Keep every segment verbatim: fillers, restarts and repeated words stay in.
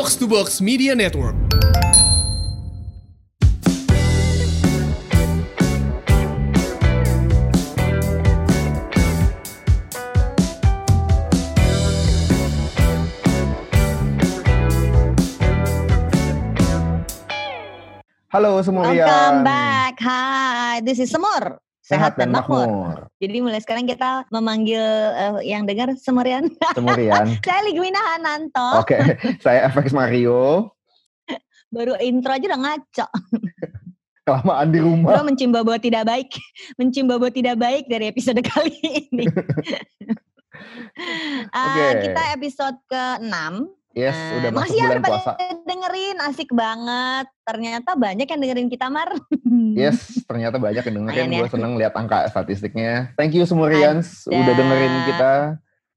Box to Box Media Network. Halo semuanya. Welcome back. Hi, this is Semur. Sehat, Sehat dan makmur. makmur. Jadi mulai sekarang kita memanggil uh, yang dengar Semurian. Semurian. Saya Ligwina Hananto. Oke, okay. Saya F X Mario. Baru intro aja udah ngaco. Kelamaan di rumah. Gue mencimba bahwa tidak baik. Mencimba bahwa tidak baik dari episode kali ini. uh, okay. Kita episode ke enam. Yes, nah, udah masuk bulan puasa. Makasih yang dengerin, asik banget. Ternyata banyak yang dengerin kita, Mar. Yes, ternyata banyak yang dengerin. Gue seneng lihat angka statistiknya. Thank you Semurians, udah dengerin kita.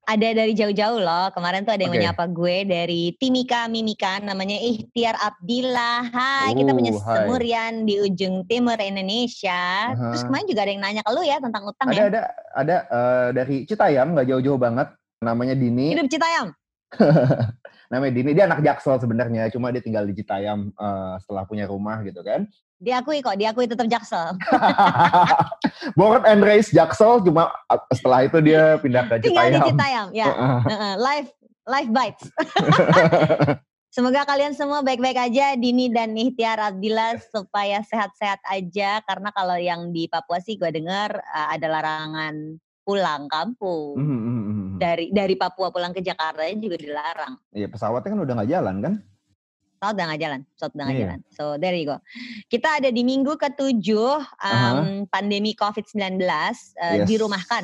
Ada dari jauh-jauh loh. Kemarin tuh ada yang okay. menyapa gue dari Timika, Mimika. Namanya Ihtiar Abdillah. Hai, oh, kita punya Semurian di ujung timur Indonesia. Uh-huh. Terus kemarin juga ada yang nanya ke lu ya tentang utang ada, ya. Ada, ada uh, dari Citayam, gak jauh-jauh banget. Namanya Dini. Hidup Citayam. Namanya Dini, dia anak Jaksel sebenarnya, cuma dia tinggal di Citayam uh, setelah punya rumah gitu kan. Diakui kok, diakui tetap Jaksel. Born and raised Jaksel, cuma setelah itu dia pindah ke Citayam. Tinggal di Citayam, ya. Uh-uh. Life, life bites. Semoga kalian semua baik-baik aja, Dini dan Ihtiar Abdillah, supaya sehat-sehat aja. Karena kalau yang di Papua sih gue dengar uh, ada larangan pulang kampung. Mm-hmm. Dari dari Papua pulang ke Jakarta juga dilarang. Iya, pesawatnya kan udah gak jalan kan? Pesawat udah gak jalan, pesawat udah yeah. gak jalan. So there you go. Kita ada di minggu ketujuh, um, uh-huh. pandemi covid sembilan belas, uh, yes. dirumahkan.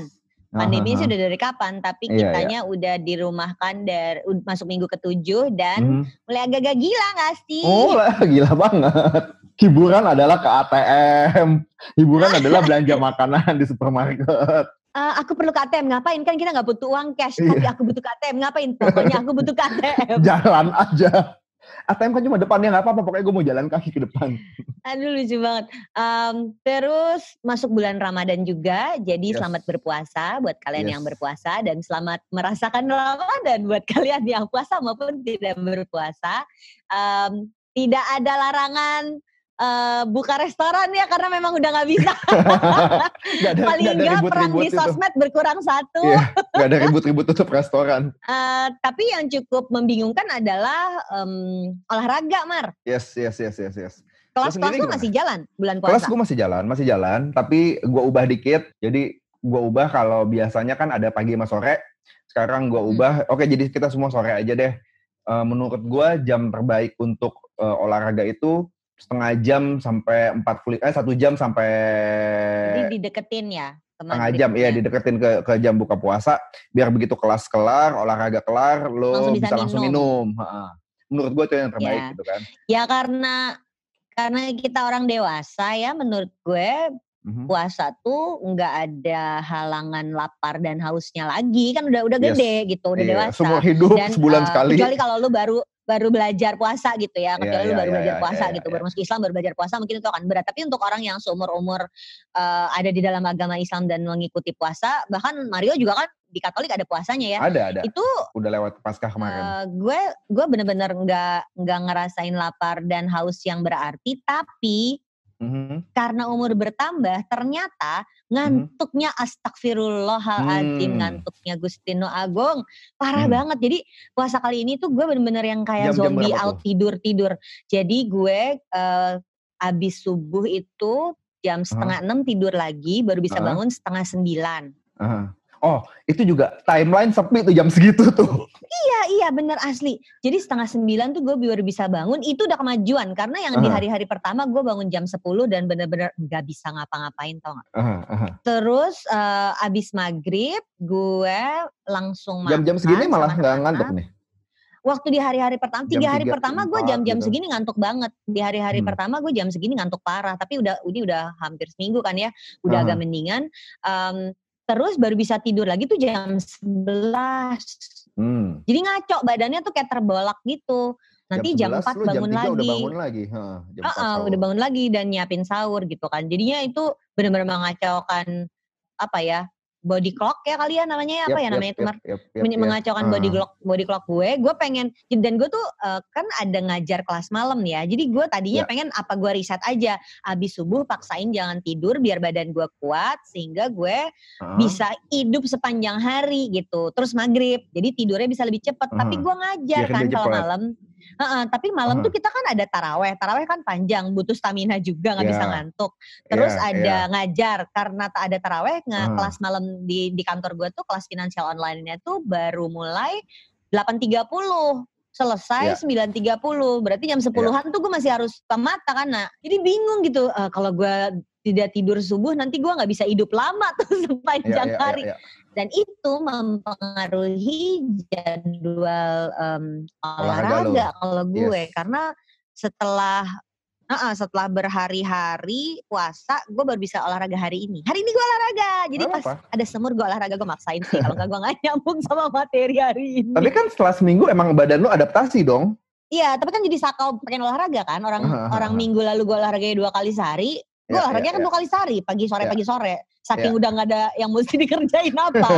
Pandemi uh-huh. sih udah dari kapan, tapi yeah, kitanya yeah. udah dirumahkan dari masuk minggu ketujuh dan mm-hmm. mulai agak-agak gila gak sih? Oh gila banget. Hiburan adalah ke A T M, hiburan adalah belanja makanan di supermarket. Uh, aku perlu ke A T M, ngapain? Kan kita gak butuh uang cash, tapi aku butuh ke A T M, ngapain? Pokoknya aku butuh ke A T M. Jalan aja. A T M kan cuma depannya, gak apa-apa, pokoknya gue mau jalan kaki ke depan. Aduh, lucu banget. Um, terus, masuk bulan Ramadan juga, jadi yes. selamat berpuasa buat kalian yes. yang berpuasa, dan selamat merasakan Ramadan buat kalian yang puasa maupun tidak berpuasa. Um, tidak ada larangan Uh, buka restoran ya karena memang udah nggak bisa. Gak ada, paling nggak perang di sosmed itu berkurang satu. Yeah, gak ada ribut-ribut tutup restoran. Uh, tapi yang cukup membingungkan adalah um, olahraga, Mar. Yes, yes, yes, yes, yes. Kelas-kelas lu masih jalan bulan puasa? Kelas gue masih jalan, masih jalan. Tapi gue ubah dikit. Jadi gue ubah kalau biasanya kan ada pagi sama sore. Sekarang gue ubah. Hmm. Oke, jadi kita semua sore aja deh. Uh, menurut gue jam terbaik untuk uh, olahraga itu setengah jam sampai empat puluh eh satu jam sampai. Jadi dideketin ya. Setengah jam ya dideketin ke ke jam buka puasa biar begitu kelas kelar, olahraga kelar lo langsung bisa, bisa langsung minum. minum. Menurut gue itu yang terbaik ya. Gitu kan. Ya karena karena kita orang dewasa ya menurut gue mm-hmm. puasa tuh nggak ada halangan lapar dan hausnya lagi kan udah udah gede yes. gitu udah yeah. dewasa. Semua hidup dan, sebulan uh, sekali. Kecuali kalau lo baru baru belajar puasa gitu ya, ketika yeah, lu yeah, baru yeah, belajar puasa yeah, gitu, yeah. baru masuk Islam baru belajar puasa mungkin itu akan berat. Tapi untuk orang yang seumur-umur uh, ada di dalam agama Islam dan mengikuti puasa, bahkan Mario juga kan di Katolik ada puasanya ya. Ada, ada. Itu udah lewat Paskah kemarin. Uh, gue gue bener-bener nggak nggak ngerasain lapar dan haus yang berarti, tapi mm-hmm. karena umur bertambah ternyata ngantuknya mm-hmm. astagfirullahaladzim hmm. ngantuknya Gustino Agung parah hmm. banget. Jadi puasa kali ini tuh gue bener-bener yang kayak jam, zombie jam out tidur-tidur. Jadi gue uh, abis subuh itu jam setengah enam uh-huh. tidur lagi baru bisa uh-huh. bangun setengah sembilan uh-huh. Oh itu juga timeline sepi tuh jam segitu tuh. Iya iya bener asli. Jadi setengah sembilan tuh gue baru bisa bangun. Itu udah kemajuan. Karena yang uh-huh. di hari-hari pertama gue bangun jam sepuluh dan bener-bener gak bisa ngapa-ngapain tau gak. Uh-huh. Uh-huh. Terus uh, abis maghrib gue langsung makan. Jam-jam segini malah gak ngantuk nih. Waktu di hari-hari pertama, tiga hari pertama gue jam-jam gitu. Segini ngantuk banget. Di hari-hari hmm. pertama gue jam segini ngantuk parah. Tapi udah ini udah hampir seminggu kan ya. Udah uh-huh. agak mendingan. Um, Terus baru bisa tidur lagi tuh jam sebelas. Hmm. Jadi ngaco badannya tuh kayak terbolak gitu. Nanti jam, jam empat bangun jam tiga lagi. Udah bangun lagi. Ha, jam uh-uh, udah bangun lagi dan nyiapin sahur gitu kan. Jadinya itu benar-benar mengacaukan apa ya? body clock ya kali ya namanya yep, apa ya namanya yep, kemarin yep, yep, yep, mengacaukan yep. body clock body clock gue gue pengen, dan gue tuh uh, kan ada ngajar kelas malam nih ya, jadi gue tadinya yep. pengen apa gue riset aja abis subuh paksain jangan tidur biar badan gue kuat sehingga gue uh. bisa hidup sepanjang hari gitu, terus maghrib jadi tidurnya bisa lebih cepat uh. tapi gue ngajar ya, kan kalau malam Uh-uh, tapi malam uh-huh. tuh kita kan ada taraweh, taraweh kan panjang, butuh stamina juga nggak yeah. bisa ngantuk. Terus yeah, ada yeah. ngajar, karena tak ada taraweh nggak uh-huh. kelas malam di di kantor gue tuh kelas finansial online-nya tuh baru mulai delapan tiga puluh selesai yeah. sembilan tiga puluh berarti jam sepuluhan yeah. tuh gue masih harus buka mata kan nak. Jadi bingung gitu uh, kalau gue tidak tidur subuh nanti gue nggak bisa hidup lama tuh sepanjang yeah, yeah, hari. Yeah, yeah. Dan itu mempengaruhi jadwal um, olahraga kalau gue yes. karena setelah uh, setelah berhari-hari puasa gue baru bisa olahraga hari ini. Hari ini gue olahraga. Jadi Apa? pas ada semur gue olahraga, gue maksain sih kalau enggak gue gak nyambung sama materi hari ini. Tapi kan setelah seminggu emang badan lo adaptasi dong. Iya, tapi kan jadi sakau pengen olahraga kan. Orang orang minggu lalu gue olahraganya dua kali sehari. Gue ya, olahraga ya, kan ya. dua kali sehari, pagi sore ya. pagi sore. Saking ya. udah gak ada yang mesti dikerjain apa.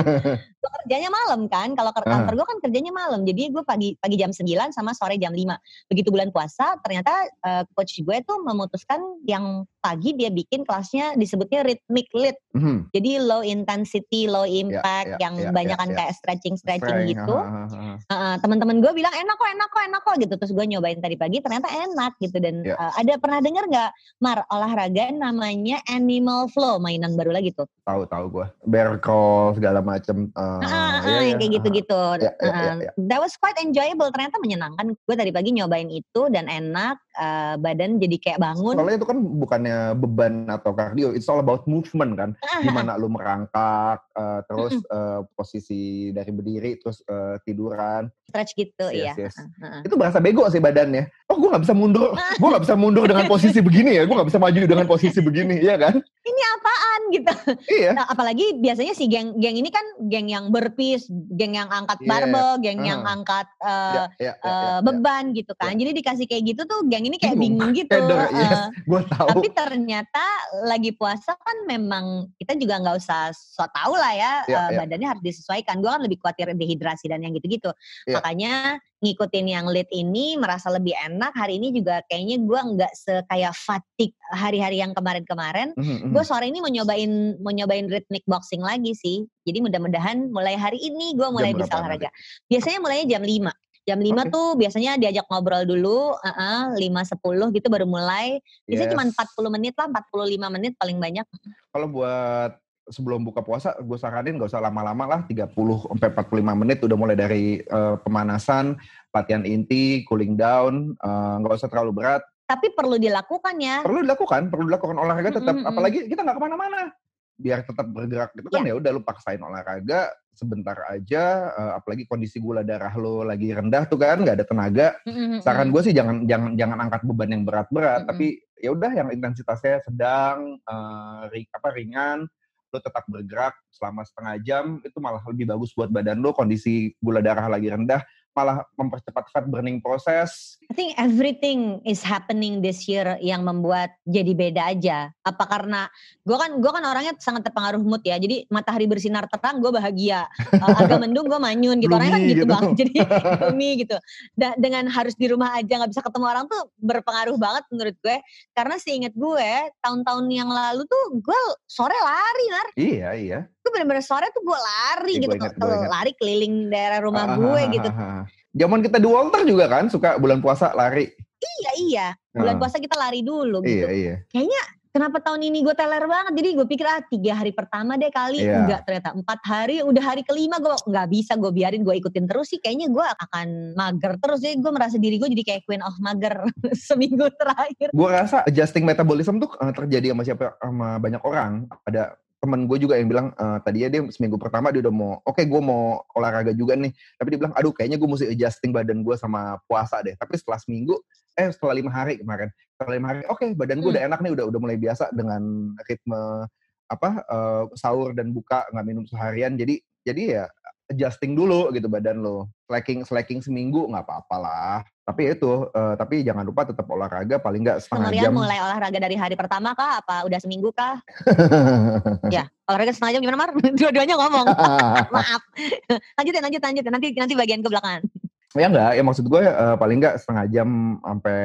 Gue kerjanya malam kan, kalau ke kantor gue kan kerjanya malam. Jadi gue pagi pagi jam sembilan sama sore jam lima. Begitu bulan puasa, ternyata uh, coach gue tuh memutuskan yang pagi dia bikin kelasnya disebutnya rhythmic lead. Mm-hmm. Jadi low intensity, low impact, ya, ya, yang ya, banyakan ya, ya. kayak stretching-stretching String, gitu. Uh, uh, uh, teman-teman gue bilang enak kok, enak kok, enak kok gitu. Terus gue nyobain tadi pagi, ternyata enak gitu. Dan ya. uh, ada pernah dengar gak, Mar, olahraga namanya animal flow, mainan baru lagi tuh. Tahu-tahu gue bear call segala macem uh, ah, ah, ya, kayak gitu-gitu ah. ya, ya, ya, ya. That was quite enjoyable, ternyata menyenangkan. Gue tadi pagi nyobain itu dan enak, uh, badan jadi kayak bangun. Soalnya itu kan bukannya beban atau kardio, it's all about movement kan, ah, gimana ah. lu merangkak uh, terus uh, posisi dari berdiri terus uh, tiduran stretch gitu yes, ya yes. Ah, ah. Itu berasa bego sih badannya. Oh gue gak bisa mundur ah. gue gak bisa mundur dengan posisi begini ya, gue gak bisa maju dengan posisi begini ya kan, ini apaan gitu. Iya. Nah, apalagi biasanya si geng-geng ini kan geng yang berpis, geng yang angkat barbel, yeah. geng uh. yang angkat uh, yeah, yeah, yeah, uh, beban yeah. gitu kan. Yeah. Jadi dikasih kayak gitu tuh geng ini kayak bingung, bingung gitu. Header, uh. yes. Gua tahu. Tapi ternyata lagi puasa kan memang kita juga nggak usah so tahu lah ya, yeah, uh, yeah. badannya harus disesuaikan. Gue kan lebih khawatir dehidrasi dan yang gitu-gitu. Yeah. Makanya ngikutin yang lead ini merasa lebih enak. Hari ini juga kayaknya gue nggak sekaya fatigue hari-hari yang kemarin-kemarin. Mm-hmm. Gue sore ini mau nyobain mau nyobain rhythmic boxing lagi sih. Jadi mudah-mudahan mulai hari ini gue mulai jam bisa olahraga. Nanti? Biasanya mulainya jam lima. Jam lima okay. tuh biasanya diajak ngobrol dulu, uh-uh, lima sepuluh gitu baru mulai. Biasanya yes. cuma empat puluh menit lah, empat puluh lima menit paling banyak. Kalau buat sebelum buka puasa, gue saranin gak usah lama-lama lah, tiga puluh sampai empat puluh lima menit udah mulai dari uh, pemanasan, latihan inti, cooling down, uh, gak usah terlalu berat. Tapi perlu dilakukan ya. Perlu dilakukan, perlu dilakukan olahraga tetap, mm-hmm. apalagi kita gak kemana-mana. Biar tetap bergerak gitu kan yeah. ya udah lu paksain olahraga sebentar aja, uh, apalagi kondisi gula darah lo lagi rendah tuh kan, nggak ada tenaga. Mm-hmm. Saran gue sih jangan jangan jangan angkat beban yang berat-berat, mm-hmm. tapi ya udah yang intensitasnya sedang, uh, ring, apa ringan, lo tetap bergerak selama setengah jam itu malah lebih bagus buat badan lo. Kondisi gula darah lagi rendah malah mempercepat fat burning proses. I think everything is happening this year yang membuat jadi beda aja. Apa karena gue kan gue kan orangnya sangat terpengaruh mood ya. Jadi matahari bersinar terang gue bahagia, uh, agak mendung gue manyun gitu. Orangnya kan gitu, gitu banget. Jadi gloomy gitu. Da- dengan harus di rumah aja nggak bisa ketemu orang tuh berpengaruh banget menurut gue. Karena seingat gue tahun-tahun yang lalu tuh gue sore lari nar. Iya iya. Gue bener-bener sore tuh gue lari ya, gitu, gue ingat, gue ingat. lari keliling daerah rumah ah, gue ah, gitu. Ah, ah. Zaman kita di Walter juga kan suka bulan puasa lari. Iya iya, bulan ah. puasa kita lari dulu gitu. Iya, iya. Kayaknya kenapa tahun ini gue teler banget, jadi gue pikir ah tiga hari pertama deh kali, yeah. enggak ternyata empat hari, udah hari kelima gue nggak bisa, gue biarin gue ikutin terus sih, kayaknya gue akan mager terus, jadi gue merasa diri gue jadi kayak queen of mager seminggu terakhir. Gue rasa adjusting metabolism tuh terjadi sama siapa sama banyak orang. Ada temen gue juga yang bilang, e, tadinya dia seminggu pertama dia udah mau, oke okay, gue mau olahraga juga nih. Tapi dia bilang, aduh kayaknya gue mesti adjusting badan gue sama puasa deh. Tapi setelah seminggu, eh setelah lima hari kemarin. Setelah lima hari, oke okay, badan gue hmm. udah enak nih, udah udah mulai biasa dengan ritme apa uh, sahur dan buka, gak minum seharian. Jadi jadi ya adjusting dulu gitu badan lo. slacking slacking seminggu nggak apa-apa lah. Tapi itu, uh, tapi jangan lupa tetap olahraga paling nggak setengah Kemarian jam. Mulai olahraga dari hari pertama kah? Apa udah seminggu kah? Ya, olahraga setengah jam gimana Mar? Dua-duanya ngomong. Maaf. Lanjutin, lanjut, lanjut. Nanti nanti bagian ke belakangan. Ya enggak, ya maksud gue uh, paling nggak setengah jam sampai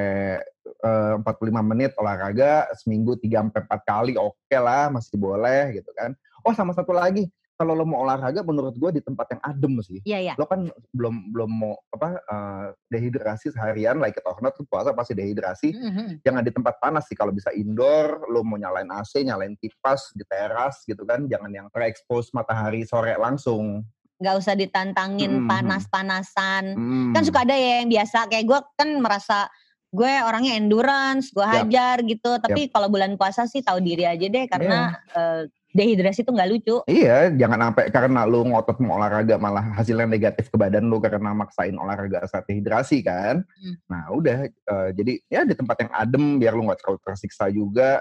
uh, empat puluh lima menit olahraga seminggu tiga sampai empat kali oke okay lah, masih boleh gitu kan. Oh sama satu lagi. Kalau lo mau olahraga, menurut gue di tempat yang adem sih. Iya, iya. Lo kan belum belum mau apa uh, dehidrasi seharian, like it or not, puasa pasti dehidrasi. Mm-hmm. Jangan di tempat panas sih. Kalau bisa indoor, lo mau nyalain A C, nyalain kipas di teras gitu kan. Jangan yang terekspos matahari sore langsung. Gak usah ditantangin mm-hmm. panas-panasan. Mm-hmm. Kan suka ada ya yang biasa. Kayak gue kan merasa gue orangnya endurance, gue hajar yep. gitu. Tapi yep. kalau bulan puasa sih tahu diri aja deh karena... Yeah. Uh, dehidrasi itu nggak lucu. Iya, jangan sampai karena lu ngotot mau olahraga malah hasilnya negatif ke badan lu karena maksain olahraga saat dehidrasi kan. Hmm. Nah udah, uh, jadi ya di tempat yang adem biar lu nggak terlalu tersiksa juga.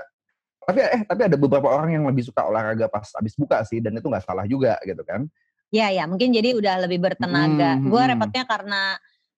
Tapi eh tapi ada beberapa orang yang lebih suka olahraga pas abis buka sih dan itu nggak salah juga gitu kan. Iya ya, mungkin jadi udah lebih bertenaga. Hmm. Gue repotnya karena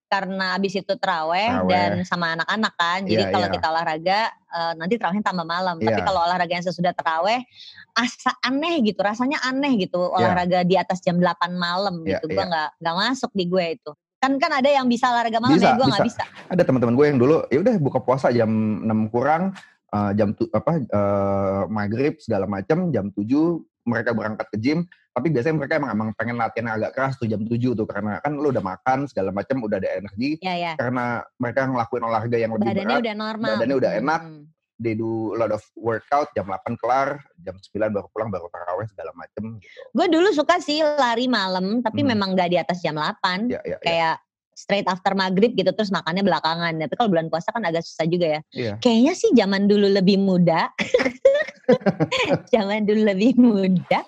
karena abis itu terawih dan sama anak-anak kan, jadi yeah, kalau yeah. kita olahraga uh, nanti terawihnya tambah malam. Yeah. Tapi kalau olahraga yang sesudah terawih, asa aneh gitu, rasanya aneh gitu olahraga yeah. di atas jam delapan malam yeah, gitu, gue yeah. nggak nggak masuk di gue itu. Kan kan ada yang bisa olahraga malam, bisa, ya gue nggak bisa. Ada teman-teman gue yang dulu, ya udah buka puasa jam enam kurang, uh, jam tu, apa uh, maghrib segala macam, jam tujuh mereka berangkat ke gym. Tapi biasanya mereka emang, emang pengen latihan agak keras tuh jam tujuh tuh. Karena kan lu udah makan segala macam, udah ada energi. Ya, ya. Karena mereka ngelakuin olahraga yang lebih badannya berat. Badannya udah normal. Badannya udah enak. Hmm. They do a lot of workout, jam delapan kelar, jam sembilan baru pulang, baru tarawih segala macam gitu. Gue dulu suka sih lari malam, tapi hmm. memang gak di atas jam delapan. Ya, ya, kayak ya. Straight after maghrib gitu, terus makannya belakangan. Tapi kalau bulan puasa kan agak susah juga ya. ya. Kayaknya sih zaman dulu lebih muda. Zaman dulu lebih muda.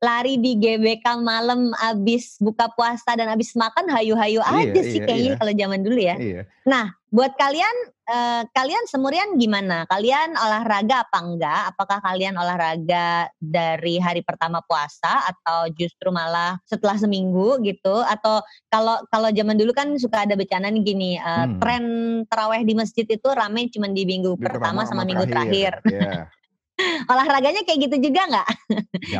Lari di G B K malam abis buka puasa dan abis makan hayu-hayu iya, aja sih iya, kayaknya iya. kalau zaman dulu ya. Iya. Nah, buat kalian, eh, kalian semurian gimana? Kalian olahraga apa enggak? Apakah kalian olahraga dari hari pertama puasa atau justru malah setelah seminggu gitu? Atau kalau kalau zaman dulu kan suka ada becanaan gini, eh, hmm. tren terawih di masjid itu rame cuma di minggu di pertama, pertama sama minggu terakhir. terakhir. Yeah. Olahraganya kayak gitu juga gak?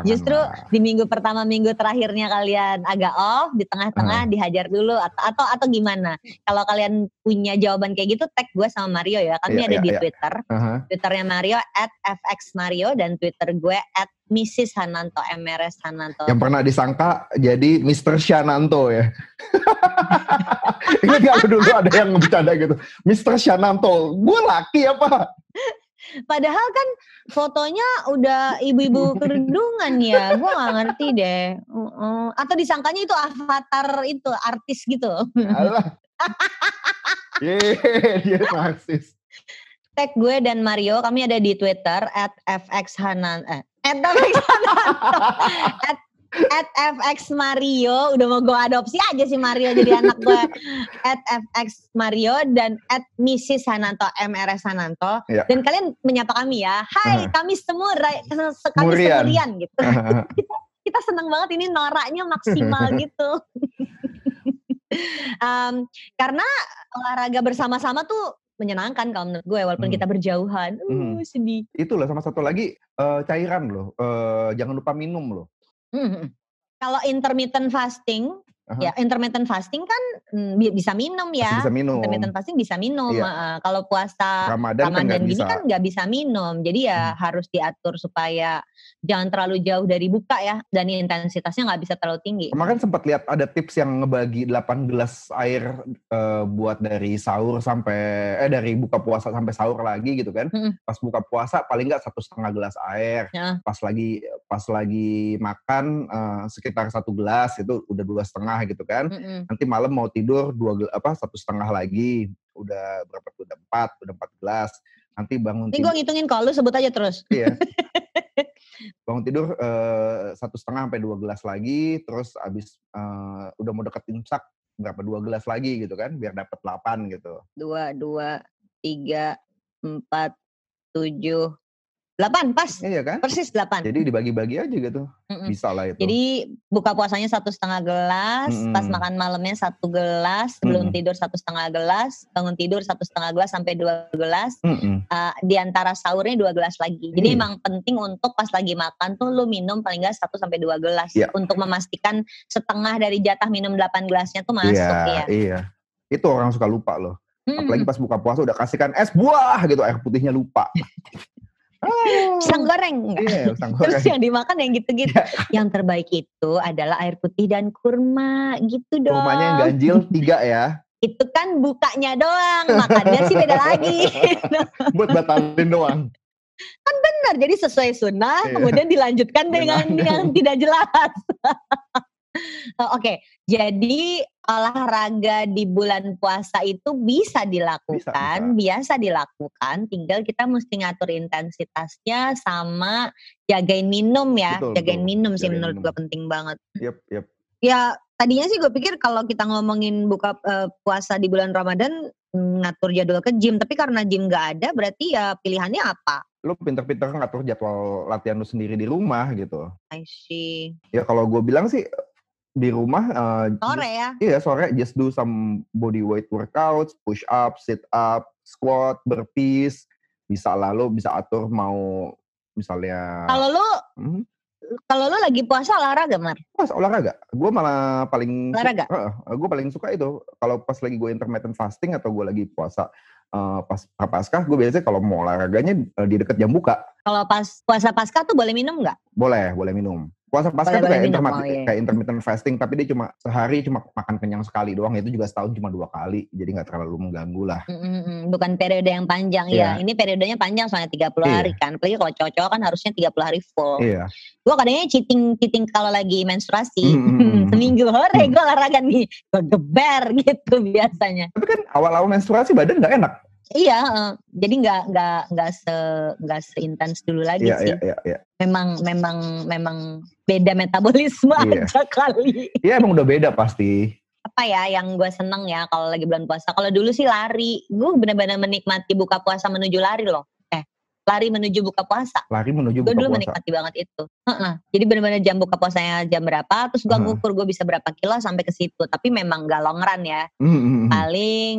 Justru lah. Di minggu pertama, minggu terakhirnya kalian agak off, di tengah-tengah hmm. dihajar dulu atau, atau atau gimana? Kalau kalian punya jawaban kayak gitu, tag gue sama Mario ya. Kami yeah, ada yeah, di yeah. Twitter. Uh-huh. Twitternya Mario at F X Mario dan Twitter gue at Missus Hananto, M R S Hananto. Yang pernah disangka jadi Mister Shananto ya. Ingat gak dulu ada yang bercanda gitu. Mister Shananto, gue laki apa? Padahal kan fotonya udah ibu-ibu kerudungan ya, gue nggak ngerti deh. Uh-uh. Atau disangkanya itu avatar itu artis gitu. Alah, yeah, dia narsis. Tag gue dan Mario, kami ada di Twitter at F X Hanan, eh, at F X Hanan, at F X Mario, udah mau gue adopsi aja sih Mario jadi anak gue. at F X Mario dan at Missus Hananto, M R S Hananto. Ya. Dan kalian menyapa kami ya. Hai, uh-huh. kami semua, kami semurian, semurian gitu. Uh-huh. kita, kita seneng banget ini noraknya maksimal gitu. um, karena olahraga bersama-sama tuh menyenangkan kalau menurut gue walaupun hmm. kita berjauhan. Uh, hmm. Sedih. Itulah sama satu lagi uh, cairan loh. Uh, jangan lupa minum loh. Hmm. Kalau intermittent fasting, uh-huh. ya intermittent fasting kan mm, bisa minum ya. Masih bisa minum. Intermittent fasting bisa minum. Iya. Uh, kalau puasa Ramadan, Ramadan kan gini bisa. Kan nggak bisa minum. Jadi ya hmm. harus diatur supaya jangan terlalu jauh dari buka ya. Dan intensitasnya nggak bisa terlalu tinggi. Kemarin sempat lihat ada tips yang ngebagi delapan gelas air uh, buat dari sahur sampai eh dari buka puasa sampai sahur lagi gitu kan. Hmm. Pas buka puasa paling nggak satu setengah gelas air. Ya. Pas lagi pas lagi makan uh, sekitar satu gelas itu udah dua setengah gitu kan. Mm-mm. Nanti malam mau tidur dua apa satu setengah lagi udah berapa tuh udah empat udah empat gelas nanti bangun ini gue ngitungin kalau lu sebut aja terus iya bangun tidur uh, satu setengah sampai dua gelas lagi terus abis uh, udah mau deket imsak berapa dua gelas lagi gitu kan biar dapat delapan gitu dua dua tiga empat tujuh delapan pas, iya kan? Persis delapan. Jadi dibagi-bagi aja gitu, mm-mm. bisa lah itu. Jadi buka puasanya satu setengah gelas, mm-mm. pas makan malamnya satu gelas, sebelum mm-mm. tidur satu setengah gelas, bangun tidur satu setengah gelas sampai dua gelas, uh, di antara sahurnya dua gelas lagi. Jadi mm. emang penting untuk pas lagi makan tuh lu minum paling nggak satu sampai dua gelas yeah. untuk memastikan setengah dari jatah minum delapan gelasnya tuh masuk yeah, ya. Iya, itu orang suka lupa loh. Mm-hmm. Apalagi pas buka puasa udah kasihkan es buah gitu, air putihnya lupa. Oh. Pisang goreng, yeah, pisang goreng. Terus yang dimakan yang gitu-gitu yeah. Yang terbaik itu adalah air putih dan kurma gitu dong. Kurmanya yang ganjil tiga ya. Itu kan bukanya doang, makannya sih beda lagi. Buat batalin doang. Kan benar, jadi sesuai sunnah yeah. kemudian dilanjutkan dengan yang tidak jelas. Oke, okay. Jadi olahraga di bulan puasa itu bisa dilakukan, bisa, bisa. biasa dilakukan. Tinggal kita mesti ngatur intensitasnya sama jagain minum ya. Betul, jagain betul. minum sih jagain menurut gue penting banget. Yep, yep. Ya tadinya sih gue pikir kalau kita ngomongin buka uh, puasa di bulan Ramadan ngatur jadwal ke gym, tapi karena gym nggak ada, berarti ya pilihannya apa? Lu pinter-pinter ngatur jadwal latihan lu sendiri di rumah gitu. I see. Ya kalau gue bilang sih. Di rumah uh, sore ya iya sore just do some body weight workouts, push up, sit up, squat, burpees, bisa lah lo bisa atur mau misalnya kalau lo hmm? kalau lo lagi puasa olahraga Mar? Pas olahraga gue malah paling olahraga uh, gue paling suka itu kalau pas lagi gue intermittent fasting atau gue lagi puasa uh, pas prapaskah gue biasanya kalau mau olahraganya uh, di dekat jam buka. Kalau pas puasa Paskah tuh boleh minum nggak? Boleh boleh minum. Puasa Paskah tuh kayak, minum, interma- oh, iya. kayak intermittent fasting, tapi dia cuma sehari cuma makan kenyang sekali doang, itu juga setahun cuma dua kali, jadi gak terlalu mengganggu lah. Mm-mm, bukan periode yang panjang yeah. ya, ini periodenya panjang soalnya tiga puluh yeah. hari kan, apalagi kalau cowok-cowok kan harusnya tiga puluh hari full. Yeah. Gue kadangnya cheating-cheating kalau lagi menstruasi, mm-hmm. seminggu hore gue olahraga nih, gue geber gitu biasanya. Tapi kan awal-awal menstruasi badan gak enak. Iya, uh, jadi nggak nggak nggak se nggak seintens dulu lagi yeah, sih. Yeah, yeah, yeah. Memang memang memang beda metabolisme yeah. aja kali. Iya yeah, emang udah beda pasti. Apa ya yang gue seneng ya kalau lagi bulan puasa. Kalau dulu sih lari, gue benar-benar menikmati buka puasa menuju lari loh. Eh, lari menuju buka puasa. Lari menuju gua buka puasa. Gue dulu menikmati banget itu. Uh-uh. Jadi benar-benar jam buka puasanya jam berapa, terus gue hmm. ngukur gue bisa berapa kilo sampai ke situ. Tapi memang nggak long run ya. Mm-hmm. Paling.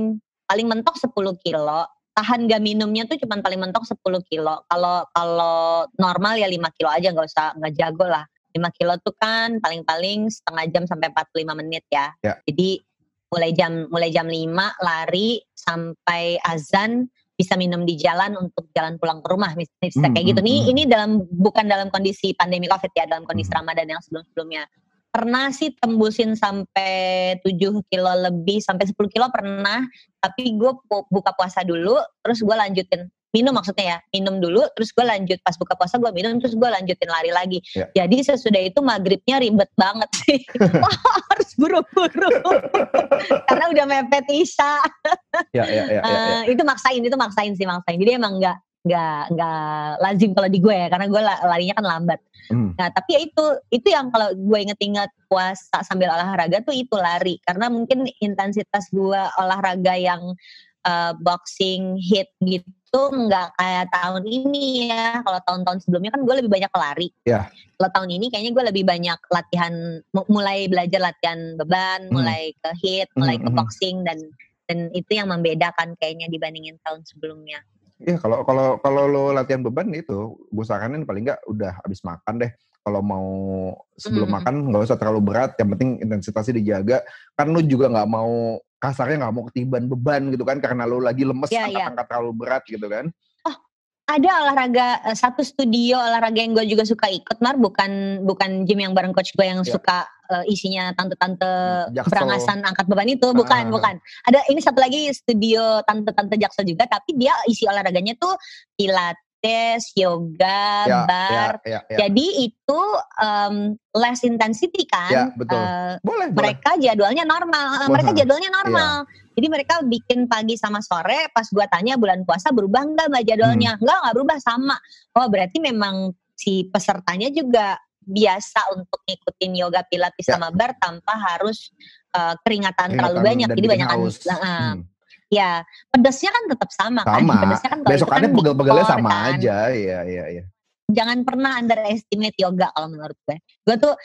Paling mentok sepuluh kilo, tahan gak minumnya tuh cuman paling mentok sepuluh kilo. Kalau kalau normal ya lima kilo aja, gak usah, gak jago lah. lima kilo tuh kan paling-paling setengah jam sampai empat puluh lima menit ya. ya. Jadi mulai jam mulai jam lima lari sampai azan bisa minum di jalan untuk jalan pulang ke rumah. Misalnya hmm, kayak gitu. Hmm, Nih, hmm. Ini dalam bukan dalam kondisi pandemi Covid ya, dalam kondisi hmm. Ramadan yang sebelum-sebelumnya. Pernah sih tembusin sampai tujuh kilo lebih, sampai sepuluh kilo pernah, tapi gue buka puasa dulu, terus gue lanjutin, minum maksudnya ya, minum dulu, terus gue lanjut, pas buka puasa gue minum, terus gue lanjutin lari lagi. Ya. Jadi sesudah itu maghribnya ribet banget sih, wah harus buru-buru, karena udah mepet Isya. ya, ya, ya, ya, ya. Uh, itu maksain, itu maksain sih, maksain, jadi emang gak, gak, gak lazim kalau di gue ya, karena gue larinya kan lambat. Hmm. Nah tapi ya itu itu yang kalau gue inget-inget puasa sambil olahraga tuh itu lari, karena mungkin intensitas gue olahraga yang uh, boxing hit gitu nggak kayak tahun ini ya. Kalau tahun-tahun sebelumnya kan gue lebih banyak lari yeah. Kalau tahun ini kayaknya gue lebih banyak latihan, mulai belajar latihan beban, hmm. mulai ke hit, mulai hmm. ke boxing, dan dan itu yang membedakan kayaknya dibandingin tahun sebelumnya. Iya, kalau kalau kalau lo latihan beban itu, gue saranin paling nggak udah habis makan deh. Kalau mau sebelum mm. makan nggak usah terlalu berat. Yang penting intensitasnya dijaga. Kan lo juga nggak mau kasarnya nggak mau ketiban beban gitu kan, karena lo lagi lemes yeah, angkat-angkat yeah. terlalu berat gitu kan. Oh, ada olahraga satu studio olahraga yang gue juga suka ikut Mar, bukan bukan gym yang bareng coach gue yang yeah. suka uh, isinya tante-tante Jaksel. Berangasan angkat beban itu, bukan ah. bukan. Ada ini satu lagi studio tante-tante Jaksel juga, tapi dia isi olahraganya tuh pilates, yoga, ya, bar. Ya, ya, ya. Jadi itu um, less intensity kan. Ya, betul. Uh, boleh, mereka boleh. Jadwalnya normal. Boleh. Mereka jadwalnya normal. Ya. Jadi mereka bikin pagi sama sore. Pas gua tanya bulan puasa berubah enggak mbak jadwalnya? Hmm. Enggak, enggak berubah, sama. Oh berarti memang si pesertanya juga biasa untuk ngikutin yoga, pilates ya. Sama bar tanpa harus uh, keringatan, keringatan terlalu banyak. Jadi banyak kan. Ya, pedasnya kan tetap sama, sama. kan. Pedasnya kan besokannya pegel-pegelnya sama kan. aja, iya iya iya. Jangan pernah underestimate yoga kalau menurut gue. Gue tuh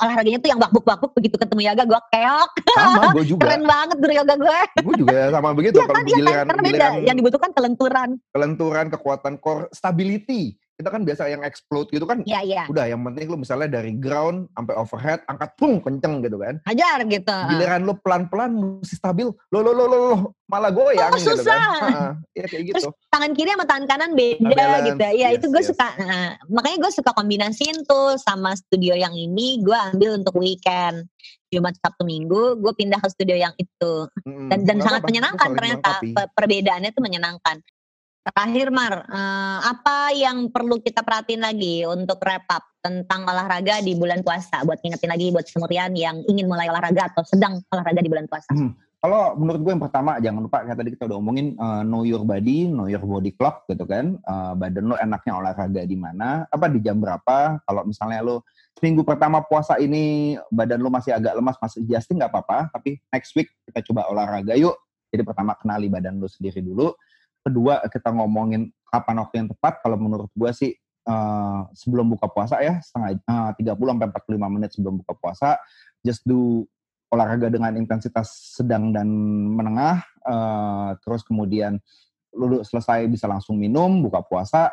olahraganya tuh yang bakbuk-bakbuk, begitu ketemu yoga gue keok. Sama gue juga. Keren banget guru yoga gue. Gue juga sama begitu. Iya kan, iya kan, karena beda. Yang dibutuhkan kelenturan. Kelenturan, kekuatan core, stability. Kita kan biasa yang explode gitu kan. Iya, iya. Udah yang penting lu misalnya dari ground sampai overhead, angkat pung, kenceng gitu kan. Hajar gitu. Giliran lu pelan-pelan, mesti stabil. Lo, lo, lo, lo, lo. Malah goyang oh, gitu susah. Kan. Nah, ya kayak gitu. Terus tangan kiri sama tangan kanan beda balance, gitu. Iya yes, itu gue yes. suka. Nah, makanya gue suka kombinasiin tuh sama studio yang ini gue ambil untuk weekend. Jumat, Sabtu, Minggu gue pindah ke studio yang itu. Hmm, dan dan sangat menyenangkan ternyata. Perbedaannya tuh menyenangkan. Terakhir Mar, eh, apa yang perlu kita perhatiin lagi untuk wrap up tentang olahraga di bulan puasa? Buat ngingetin lagi buat semurian yang ingin mulai olahraga atau sedang olahraga di bulan puasa. Hmm. Kalau menurut gue yang pertama, jangan lupa kayak tadi kita udah omongin uh, know your body, know your body clock gitu kan. Uh, badan lo enaknya olahraga di mana, apa di jam berapa. Kalau misalnya lo minggu pertama puasa ini badan lo masih agak lemas, masih adjusting gak apa-apa. Tapi next week kita coba olahraga yuk. Jadi pertama kenali badan lo sendiri dulu. Kedua, kita ngomongin kapan waktu yang tepat. Kalau menurut gue sih uh, sebelum buka puasa ya, setengah uh, tiga puluh sampai empat puluh lima menit sebelum buka puasa, just do olahraga dengan intensitas sedang dan menengah. Uh, terus kemudian lu selesai bisa langsung minum, buka puasa.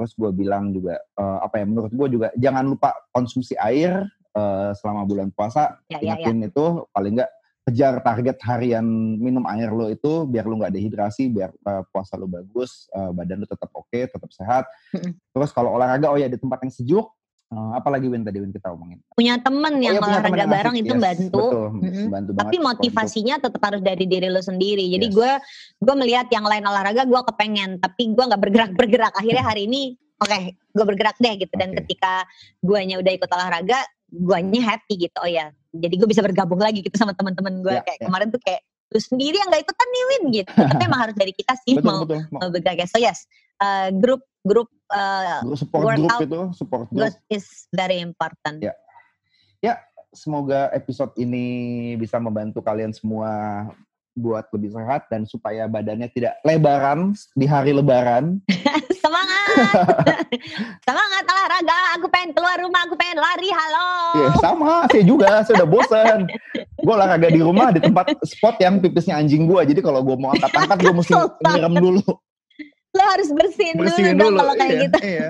Terus gue bilang juga uh, apa ya, menurut gue juga jangan lupa konsumsi air uh, selama bulan puasa. Ya, ingetin ya, ya. Itu paling nggak kejar target harian minum air lo itu biar lo nggak dehidrasi, biar uh, puasa lo bagus, uh, badan lo tetap oke, okay, tetap sehat. Mm-hmm. Terus kalau olahraga, oh ya di tempat yang sejuk. Uh, apalagi Win tadi Win kita omongin. Punya teman oh, yang ya, olahraga bareng itu yes, bantu. Betul, mm-hmm. bantu banget. Tapi motivasinya itu tetap harus dari diri lo sendiri. Jadi gue yes. gue melihat yang lain olahraga gue kepengen, tapi gue nggak bergerak-bergerak. Akhirnya hari ini oke okay, gue bergerak deh gitu. Dan okay. ketika guanya udah ikut olahraga, guanya happy gitu. Oh ya. Jadi gue bisa bergabung lagi gitu sama teman-teman gue ya, kayak ya. Kemarin tuh kayak lu sendiri yang gak ikutan nih Win gitu. Tapi emang harus dari kita sih betul, mau, betul, mau bergerak. So yes, uh, grup grup uh, support group itu support group is very important. Ya. Ya, semoga episode ini bisa membantu kalian semua buat lebih sehat dan supaya badannya tidak lebaran di hari lebaran. Semangat, semangat olahraga. Aku pengen keluar rumah, aku pengen lari. Halo. Ya, sama, saya juga. Saya udah bosan. Gue olahraga di rumah di tempat spot yang pipisnya anjing gue. Jadi kalau gue mau angkat-angkat, gue mesti nyiram dulu. Lo harus bersihin, bersihin dulu, dulu. Kalau kayak iya, gitu. Iya.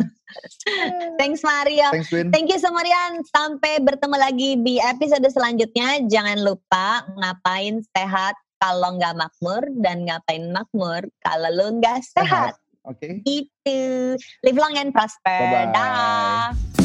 Thanks Mario. Thanks, thank you semurian. Sampai bertemu lagi di episode selanjutnya. Jangan lupa ngapain sehat kalau nggak makmur, dan ngapain makmur kalau lu nggak sehat. Sehat. Oke. Okay. Itu live long and prosper. Bye-bye. Dah.